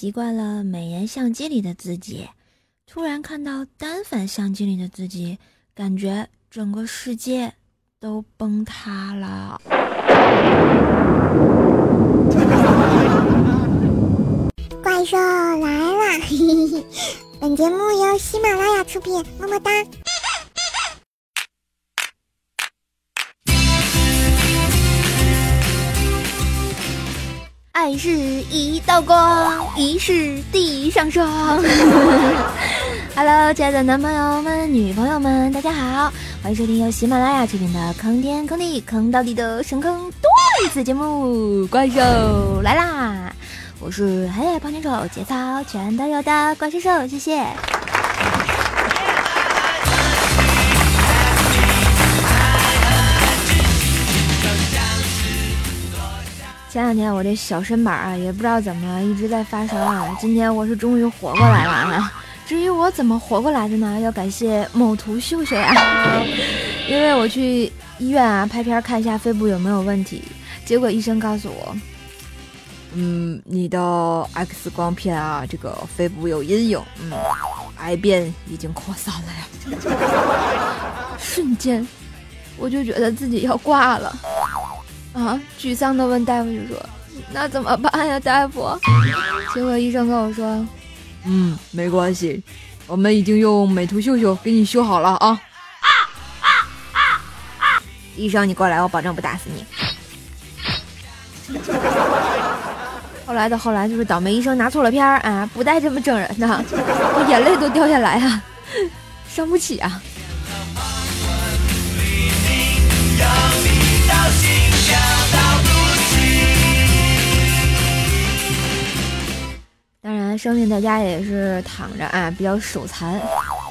习惯了美颜相机里的自己，突然看到单反相机里的自己，感觉整个世界都崩塌了。怪兽来了本节目由喜马拉雅出品，么么哒。爱是一道光，疑是地上霜Hello 亲爱的男朋友们、女朋友们，大家好，欢迎收听由喜马拉雅出品的坑天坑地坑到底的神坑多次节目怪兽来啦，我是黑矮胖丑节操全都有的怪兽兽，谢谢。前两天我这小身板啊，也不知道怎么一直在发烧啊，今天我是终于活过来了啊！至于我怎么活过来的呢，要感谢某图秀秀啊，因为我去医院啊拍片看一下肺部有没有问题，结果医生告诉我，你的 X 光片啊，这个肺部有阴影，癌变已经扩散了呀！瞬间我就觉得自己要挂了。啊！沮丧地问大夫，就说：“那怎么办呀，大夫？”结果医生跟我说：“没关系，我们已经用美图秀秀给你修好了啊。医生，你过来，我保证不打死你。”后来就是倒霉医生拿错了片儿啊，不带这么整人的，我眼泪都掉下来啊，伤不起啊。当然生病在家也是躺着啊，比较手残，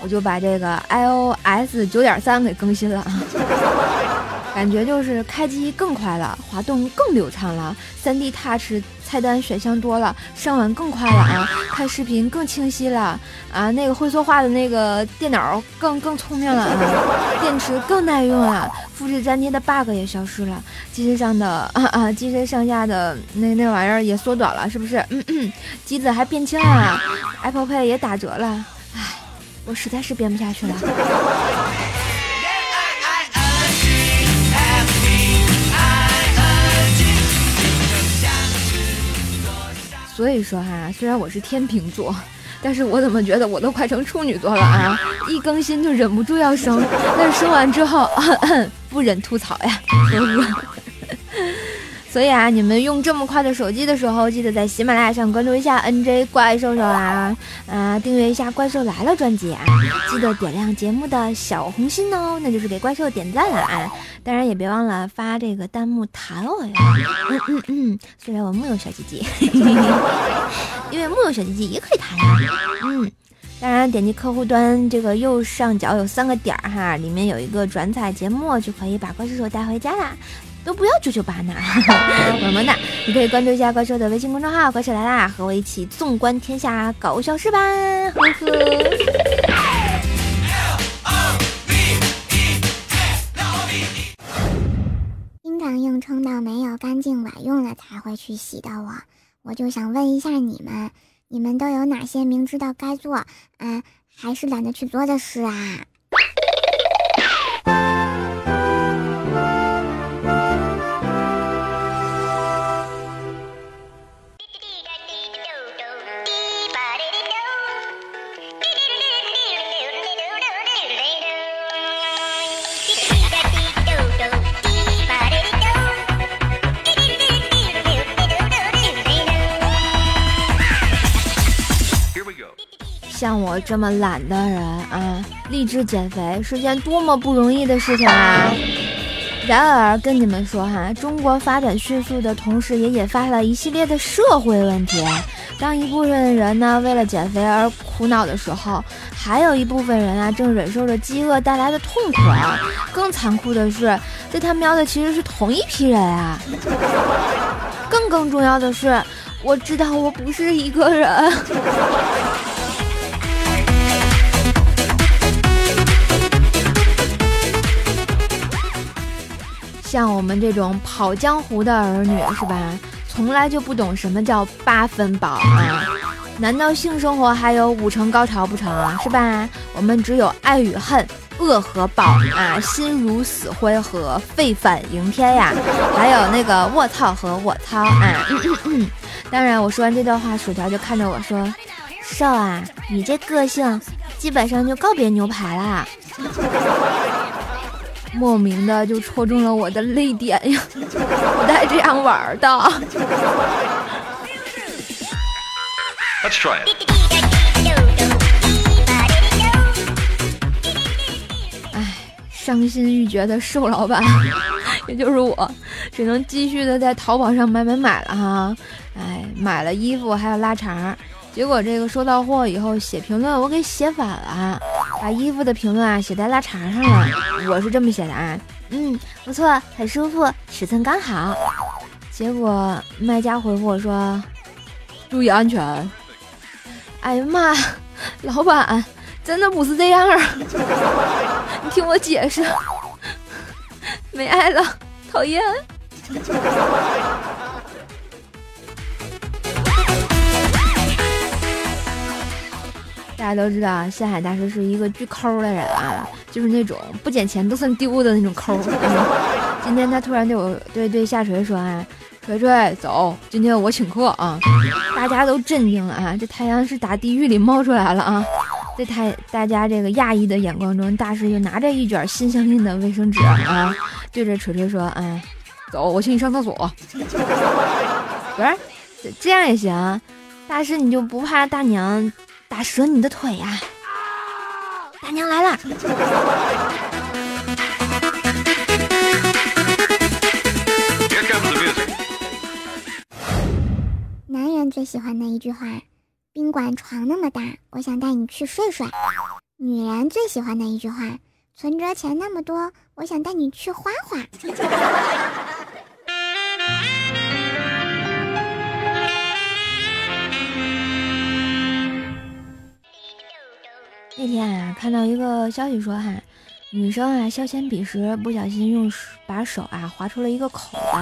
我就把这个 iOS 9.3 给更新了感觉就是开机更快了，滑动更流畅了， 3D Touch 菜单选项多了，上网更快了啊，看视频更清晰了啊，那个会说话的那个电脑更聪明了啊，电池更耐用了，复制粘贴的 bug 也消失了，机身上下的那玩意儿也缩短了，是不是？机子还变轻了， Apple Pay 也打折了，唉，我实在是编不下去了所以说哈，虽然我是天秤座，但是我怎么觉得我都快成处女座了啊！一更新就忍不住要生，但是生完之后不忍吐槽呀。所以啊，你们用这么快的手机的时候，记得在喜马拉雅上关注一下 NJ 怪兽兽啊，订阅一下怪兽来了专辑啊，记得点亮节目的小红心哦，那就是给怪兽点赞了啊！当然也别忘了发这个弹幕弹我呀，虽然我木有小鸡鸡，因为木有小鸡鸡也可以弹呀，当然点击客户端这个右上角有3个点哈，里面有一个转采节目，就可以把怪兽手带回家啦，都不要998呢我们呢，你可以关注一下怪兽的微信公众号怪兽来啦，和我一起纵观天下搞笑事吧，呵呵硬撑到没有干净碗用了才会去洗的我就想问一下你们都有哪些明知道该做还是懒得去做的事啊？像我这么懒的人啊，励志减肥是件多么不容易的事情啊！然而跟你们说哈，中国发展迅速的同时，也引发了一系列的社会问题。当一部分人呢为了减肥而苦恼的时候，还有一部分人啊正忍受着饥饿带来的痛苦啊！更残酷的是，这他喵的其实是同一批人啊！更重要的是，我知道我不是一个人。像我们这种跑江湖的儿女是吧，从来就不懂什么叫8分饱啊，难道性生活还有五成高潮不成啊？是吧？我们只有爱与恨、恶和宝啊，心如死灰和沸反盈天呀，还有那个卧槽和我操啊。当然，我说完这段话，薯条就看着我说：“少啊，你这个性基本上就告别牛排啦。”莫名的就戳中了我的泪点呀，不带这样玩的。Let's try it. 哎，伤心欲绝的瘦老板，也就是我，只能继续的在淘宝上买了哈。哎，买了衣服还有拉碴，结果这个收到货以后写评论，我给写反了。把衣服的评论啊写在拉碴上了，我是这么写的啊，不错，很舒服，尺寸刚好。结果卖家回复我说：“注意安全。”哎呀妈，老板真的不是这样啊！你听我解释，没爱了，讨厌。大家都知道，夏海大师是一个巨抠的人啊，就是那种不捡钱都算丢的那种抠。今天他突然对夏锤说啊，锤锤走，今天我请客啊！大家都震惊了啊，这太阳是打地狱里冒出来了啊！在大家这个讶异的眼光中，大师就拿着一卷新相印的卫生纸啊，对着锤锤说：“哎，走，我请你上厕所。”不是，这样也行？大师你就不怕大娘打折你的腿呀、啊！大娘来了。男人最喜欢的一句话：“宾馆床那么大，我想带你去睡睡。”女人最喜欢的一句话：“存折钱那么多，我想带你去花花。”那天啊，看到一个消息说哈，女生啊消遣彼时不小心用把手啊划出了一个口子，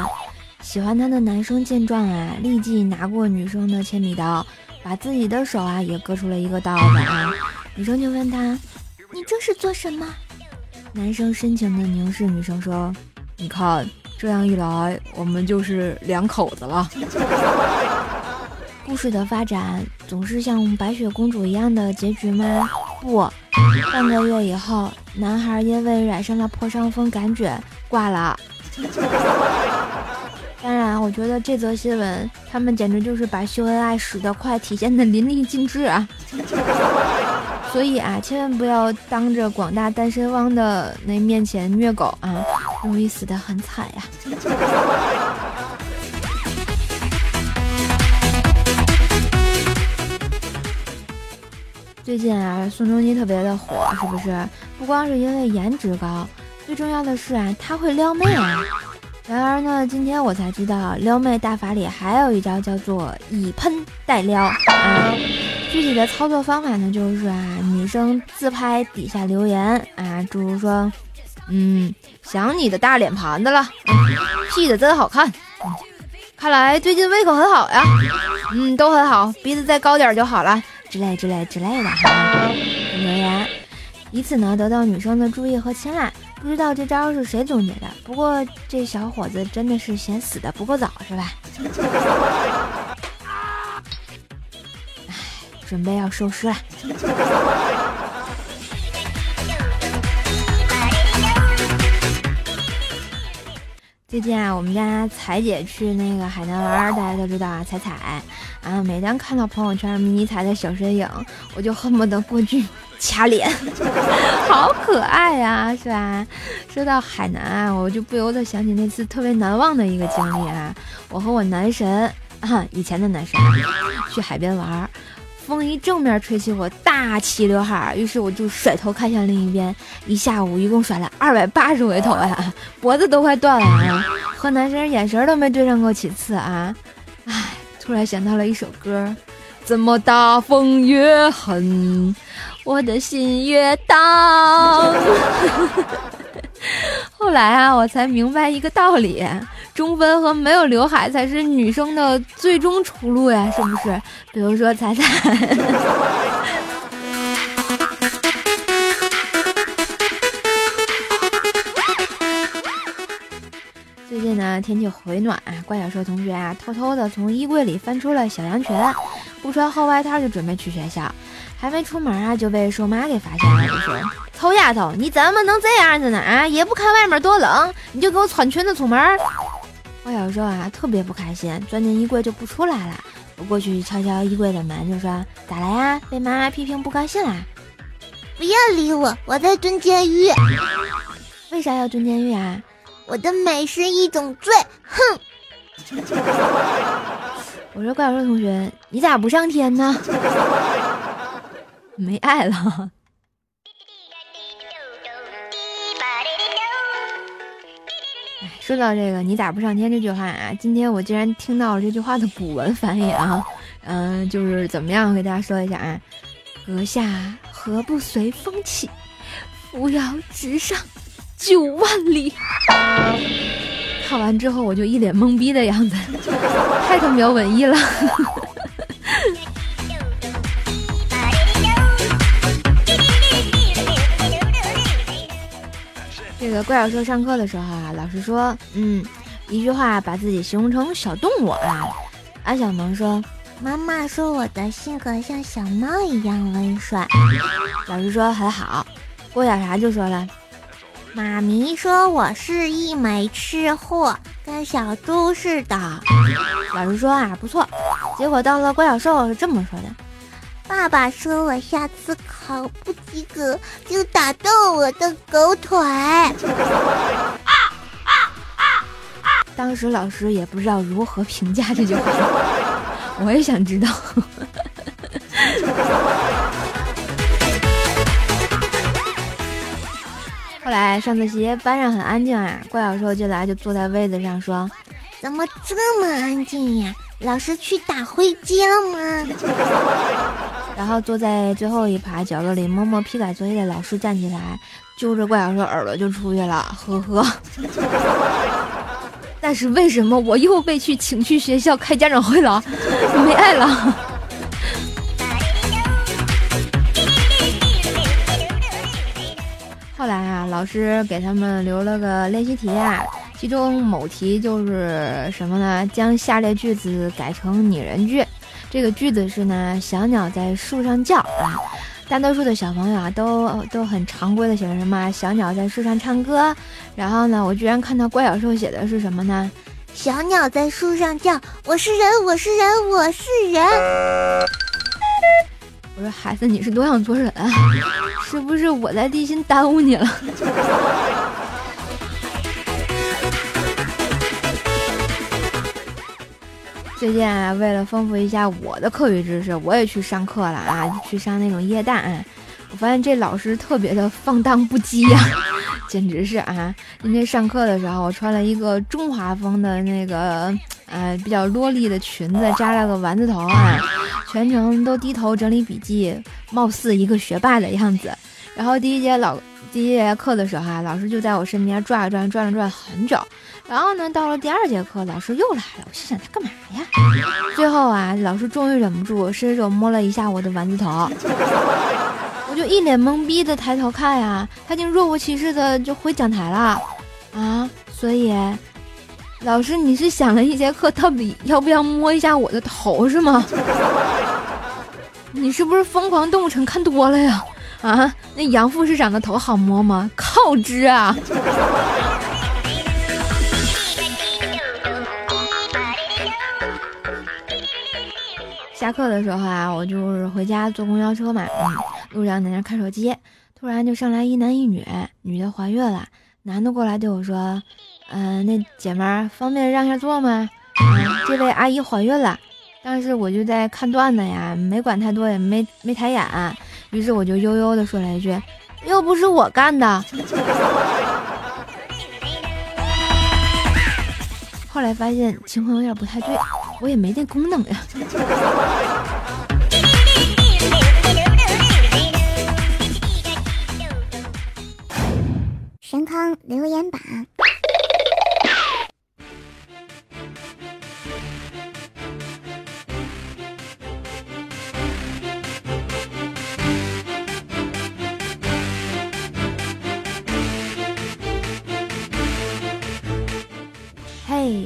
喜欢她的男生见状啊，立即拿过女生的铅笔刀，把自己的手啊也割出了一个刀子啊。女生就问他：“你这是做什么？”男生深情的凝视女生说：“你看，这样一来，我们就是两口子了。”故事的发展总是像白雪公主一样的结局吗？不，半个月以后，男孩因为染上了破伤风杆菌挂了。当然，我觉得这则新闻他们简直就是把秀恩爱使得快体现的淋漓尽致啊！所以啊，千万不要当着广大单身汪的那面前虐狗啊，容易死得很惨呀、啊。最近啊，宋仲基特别的火，是不是？不光是因为颜值高，最重要的是啊，他会撩妹啊。然而呢，今天我才知道，撩妹大法里还有一招叫做以喷代撩啊。具体的操作方法呢，就是啊，女生自拍底下留言啊，诸如说，想你的大脸盘子了，P 的真好看，看来最近胃口很好呀，都很好，鼻子再高点就好了。之类的哈，留言，以此呢得到女生的注意和青睐。不知道这招是谁总结的，不过这小伙子真的是嫌死的不够早，是吧？哎，准备要收尸了。最近啊，我们家彩姐去那个海南玩，大家都知道啊，彩。啊！每当看到朋友圈迷彩的小身影，我就恨不得过去掐脸，好可爱呀，是吧？说到海南啊，我就不由得想起那次特别难忘的一个经历啊。我和我男神啊，以前的男神，去海边玩，风一正面吹起我大齐刘海，于是我就甩头看向另一边，一下午一共甩了280回头呀，脖子都快断了啊！和男神眼神都没对上过几次啊，唉。突然想到了一首歌，怎么大风越狠，我的心越荡。后来啊，我才明白一个道理，中分和没有刘海才是女生的最终出路呀，是不是？比如说彩彩。最近呢，天气回暖，怪小兽同学啊，偷偷的从衣柜里翻出了小羊群，不穿厚外套就准备去学校，还没出门啊，就被兽妈给发现了，就说：“臭丫头，你怎么能这样子呢？啊，也不看外面多冷，你就给我穿裙子出门。”怪小兽啊，特别不开心，钻进衣柜就不出来了。我过去敲敲衣柜的门，就说：“咋来呀？被妈妈批评不高兴啦？”不要理我，我在蹲监狱。为啥要蹲监狱啊？我的美是一种罪，哼！我说怪小兽同学，你咋不上天呢？没爱了。哎，说到这个你咋不上天这句话啊，今天我竟然听到了这句话的古文翻译啊，就是怎么样，给大家说一下啊，阁下何不随风起，扶摇直上9万里。看完之后我就一脸懵逼的样子，太他喵文艺了。这个怪小兽上课的时候啊，老师说一句话把自己形容成小动物啊。安小萌说，妈妈说我的性格像小猫一样温顺。老师说很好。郭小啥就说了，妈咪说我是一枚吃货，跟小猪似的。老师说啊，不错。结果到了怪小兽是这么说的，爸爸说我下次考不及格就打断我的狗腿。当时老师也不知道如何评价这句话，我也想知道。后来上自习，班上很安静啊，怪小兽就来就坐在位子上说，怎么这么安静呀？老师去打灰胶吗？然后坐在最后一排角落里默默批改作业的老师站起来，揪着怪小兽耳朵就出去了，呵呵。但是为什么我又被请去学校开家长会了？没爱了。后来啊，老师给他们留了个练习题啊，其中某题就是什么呢？将下列句子改成拟人句。这个句子是呢，小鸟在树上叫啊。大多数的小朋友啊，都很常规的写什么？小鸟在树上唱歌。然后呢，我居然看到怪小兽写的是什么呢？小鸟在树上叫，我是人，我是人，我是人。我说孩子，你是多想做人啊？是不是我在地心耽误你了？最近啊，为了丰富一下我的课余知识，我也去上课了啊，去上那种液氮啊。我发现这老师特别的放荡不羁呀，简直是啊！今天上课的时候，我穿了一个中华风的那个比较洛丽的裙子，扎了个丸子头啊。全程都低头整理笔记，貌似一个学霸的样子。然后第一节课的时候啊，老师就在我身边转了转，转很久。然后呢，到了第二节课，老师又来了，我心想他干嘛呀？最后啊，老师终于忍不住，伸手摸了一下我的丸子头，我就一脸懵逼的抬头看呀，他竟若无其事的就回讲台了啊！所以，老师你是想了一节课，到底要不要摸一下我的头是吗？你是不是疯狂动物城看多了呀？啊，那杨副市长的头好摸吗？靠之啊！下课的时候啊，我就是回家坐公交车嘛，路上在那看手机，突然就上来一男一女，女的怀孕了，男的过来对我说：“那姐们儿方便让下座吗？这位阿姨怀孕了。”当时我就在看段子呀，没管太多，也没抬眼，于是我就悠悠的说了一句：“又不是我干的。”后来发现情况有点不太对，我也没那功能呀。神坑留言板。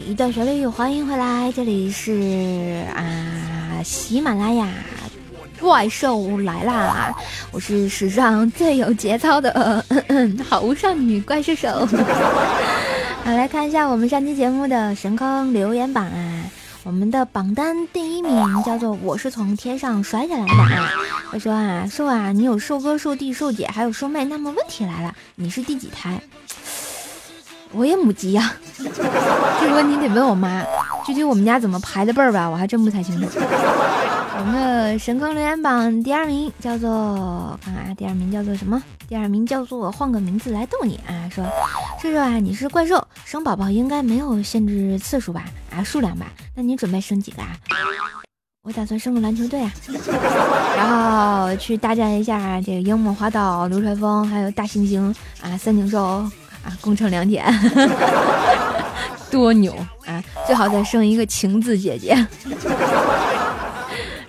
一段旋律，欢迎回来，这里是啊喜马拉雅怪兽来啦！我是史上最有节操的好无少女怪兽手。好，来看一下我们上期节目的神坑留言榜啊，我们的榜单第一名叫做我是从天上摔下来的啊。我说啊，瘦啊，你有瘦哥、瘦弟、瘦姐，还有瘦妹，那么问题来了，你是第几胎？我也母鸡呀，这个问题得问我妈。具体我们家怎么排的辈儿吧，我还真不太清楚。我们的神坑留言榜第二名叫做，看看啊，第二名叫做什么？第二名叫做换个名字来逗你啊，说瘦瘦啊，你是怪兽，生宝宝应该没有限制次数吧？啊，数量吧？那你准备生几个啊？我打算生个篮球队啊，然后去大战一下这个樱木花道、流川枫，还有大猩猩啊、三井寿啊，宫城良田。多牛啊！最好再生一个晴子姐姐。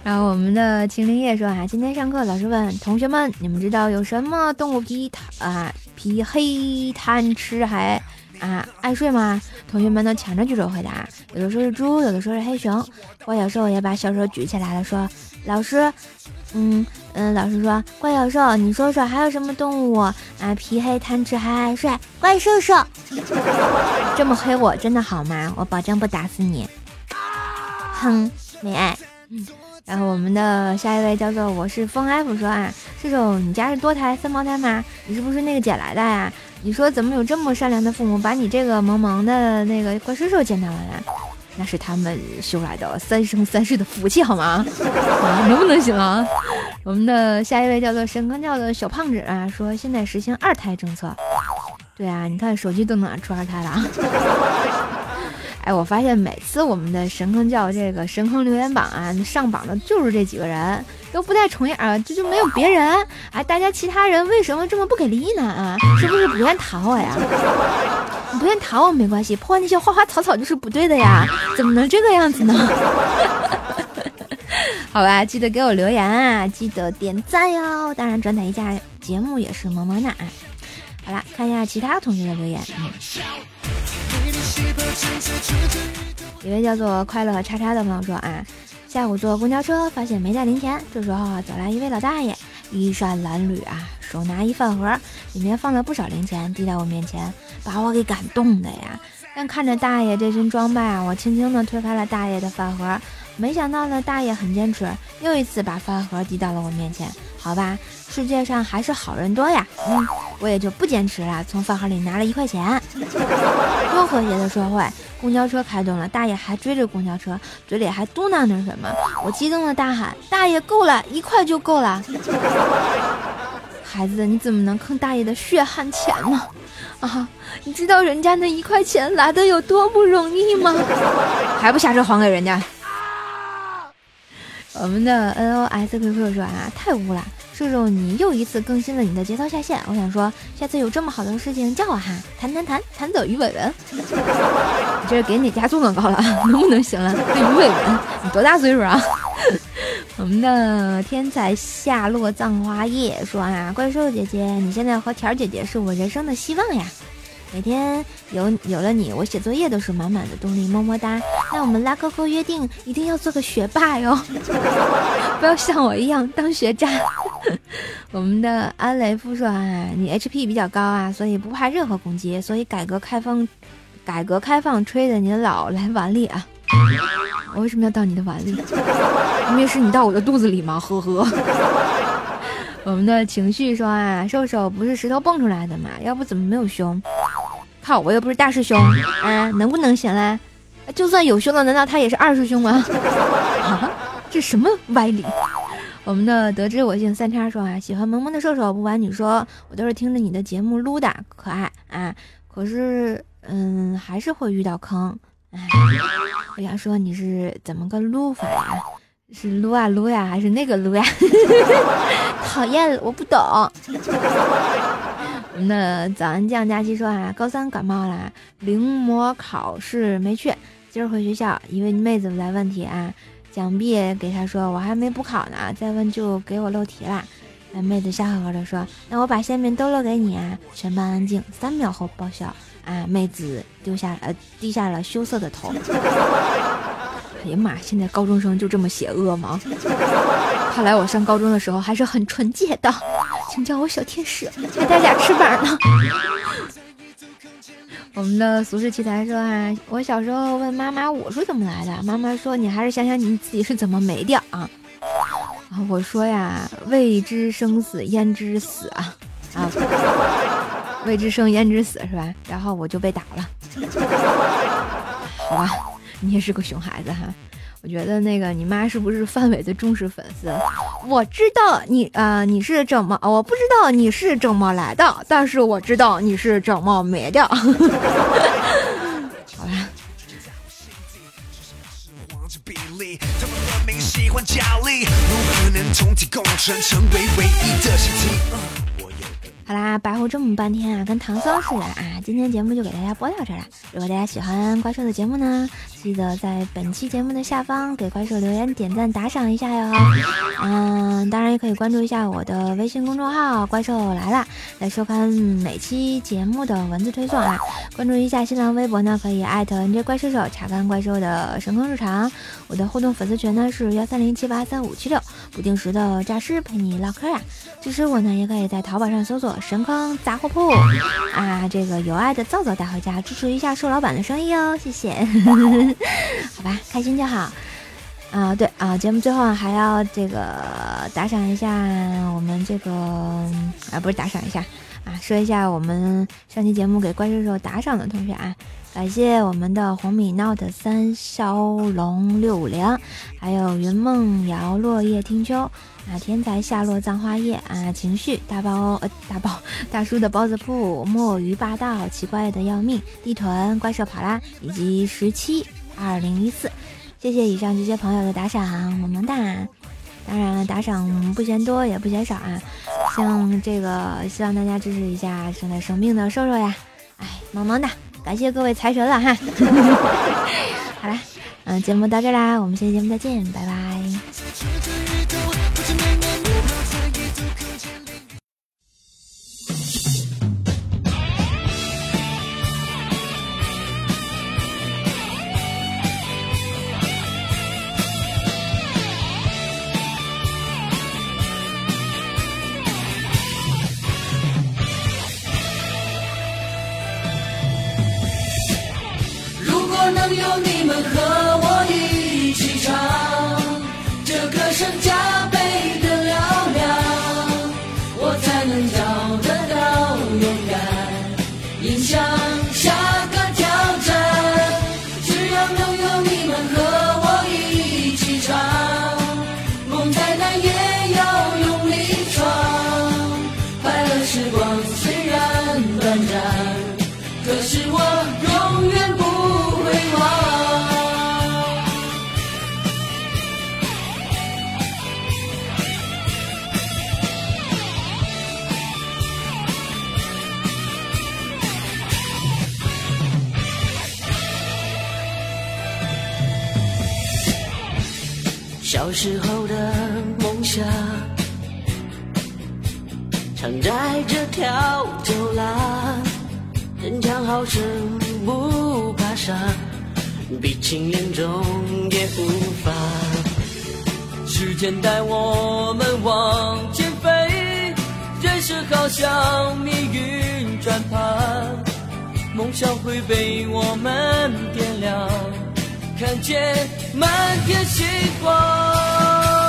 然后我们的秦林叶说啊，今天上课老师问同学们，你们知道有什么动物皮黑贪吃还爱睡吗？同学们都抢着举手回答，有的说是猪，有的说是黑熊。怪小兽也把小手举起来了，说老师，老师说怪小兽，你说说还有什么动物皮黑贪吃还爱睡？怪兽兽，这么黑我真的好吗？我保证不打死你。哼，没爱。然后我们的下一位叫做我是风 F 说啊，这种你家是多胎三胞胎吗？你是不是那个捡来的呀？你说怎么有这么善良的父母把你这个萌萌的那个怪兽兽捡到了呀？那是他们修来的三生三世的福气好吗？能不能行啊？我们的下一位叫做神坑教的小胖子啊，说现在实行二胎政策。对啊，你看手机都能出二胎了。哎，我发现每次我们的神坑教这个神坑留言榜啊，上榜的就是这几个人，都不带重样啊，这就没有别人啊。大家其他人为什么这么不给力呢？啊，是不是不愿讨我呀？你不愿讨我没关系，破坏那些花花草草就是不对的呀，怎么能这个样子呢？好吧，记得给我留言啊，记得点赞哟，当然转载一下节目也是萌萌的啊。好啦，看一下其他同学的留言。有位叫做快乐叉叉的朋友说啊，下午坐公交车发现没带零钱，这时候走来一位老大爷，衣衫褴褛啊，手拿一饭盒，里面放了不少零钱，递到我面前，把我给感动的呀。但看着大爷这身装扮啊，我轻轻的推开了大爷的饭盒，没想到呢，大爷很坚持，又一次把饭盒递到了我面前。好吧，世界上还是好人多呀。我也就不坚持了，从饭盒里拿了1块钱，多和谐的社会。公交车开动了，大爷还追着公交车，嘴里还嘟囔着什么。我激动的大喊：“大爷，够了，1块就够了！”孩子，你怎么能坑大爷的血汗钱呢？啊，你知道人家那1块钱来的有多不容易吗？还不下车还给人家？我们的 NOSQQ 说啊，太污了，瘦瘦你又一次更新了你的节操下线，我想说下次有这么好的事情叫我哈，谈走鱼尾纹。你这是给你家做广告了，能不能行了？这鱼尾纹你多大岁数啊？我们的天才夏洛葬花叶说啊，怪兽姐姐你现在和条姐姐是我人生的希望呀，每天有了你，我写作业都是满满的动力，么么哒。那我们拉哥哥约定，一定要做个学霸哟，不要像我一样当学渣。我们的安雷夫说啊，你 HP 比较高啊，所以不怕任何攻击，所以改革开放吹的你老来碗里啊。我为什么要到你的碗里？因为是你到我的肚子里吗？呵呵。我们的情绪说啊，瘦瘦不是石头蹦出来的嘛，要不怎么没有胸？靠，我又不是大师兄啊，能不能行嘞？就算有胸的，难道他也是二师兄吗？啊，这什么歪理？我们的得知我姓三叉说啊，喜欢萌萌的瘦瘦，不瞒你说，我都是听着你的节目撸的，可爱啊。可是，还是会遇到坑。哎，我想说你是怎么个撸法呀？是撸啊撸呀，还是那个撸呀？讨厌了，我不懂。我们的早安酱佳期说啊，高3感冒了，临摹考试没去，今儿回学校，一位妹子来问题啊，想必给她说我还没补考呢，再问就给我漏题了。那妹子笑呵呵的说：“那我把馅饼都漏给你啊！”全班安静，3秒后爆笑啊！妹子低下了羞涩的头。哎呀妈！现在高中生就这么邪恶吗？看来我上高中的时候还是很纯洁的，请叫我小天使，还带俩翅膀呢。我们的俗世奇才说啊，我小时候问妈妈我是怎么来的，妈妈说你还是想想你自己是怎么没的啊。我说呀，未知生死焉知死啊，未知生焉知死是吧？然后我就被打了。好吧，你也是个熊孩子哈。我觉得那个你妈是不是范伟的忠实粉丝？我知道你是怎么，我不知道你是怎么来的，但是我知道你是怎么没的。好吧。好啦，白活这么半天啊，跟唐僧似的啊！今天节目就给大家播到这儿了。如果大家喜欢怪兽的节目呢，记得在本期节目的下方给怪兽留言、点赞、打赏一下哟。当然也可以关注一下我的微信公众号“怪兽来了”，来收看每期节目的文字推送啊。关注一下新浪微博呢，可以@NJ 怪兽手查看怪兽的神坑日常。我的互动粉丝群呢是130783576，不定时的诈尸陪你唠嗑啊。支持我呢，也可以在淘宝上搜索神坑杂货铺啊，这个有爱的皂皂带回家，支持一下瘦老板的生意哦，谢谢。好吧，开心就好啊。对啊，节目最后还要这个打赏一下我们这个不是打赏一下啊，说一下我们上期节目给怪兽兽打赏的同学啊，感谢我们的红米 Note 3、骁龙650，还有云梦瑶、落叶听秋。啊，天才下落葬花叶啊，情绪大叔的包子铺，墨鱼霸道，奇怪的要命，地团怪兽跑啦，以及172014，谢谢以上这些朋友的打赏，么么哒！当然了，打赏不嫌多也不嫌少啊，像这个希望大家支持一下正在生病的瘦瘦呀，哎，萌萌的，感谢各位财神了哈！好啦，节目到这啦，我们下期节目再见，拜拜。有你们和我一起唱这歌声加倍的嘹亮，我才能找得到勇敢，迎向下个挑战。只要能有你们和我一起唱，梦再难也要用力闯。快乐时光虽然短暂，可是我永远不。小时候的梦想，常在这条走廊，人强好胜不怕伤，比情人终也不乏。时间带我们往前飞，人生好像命运转盘，梦想会被我们点亮。看见满天星光。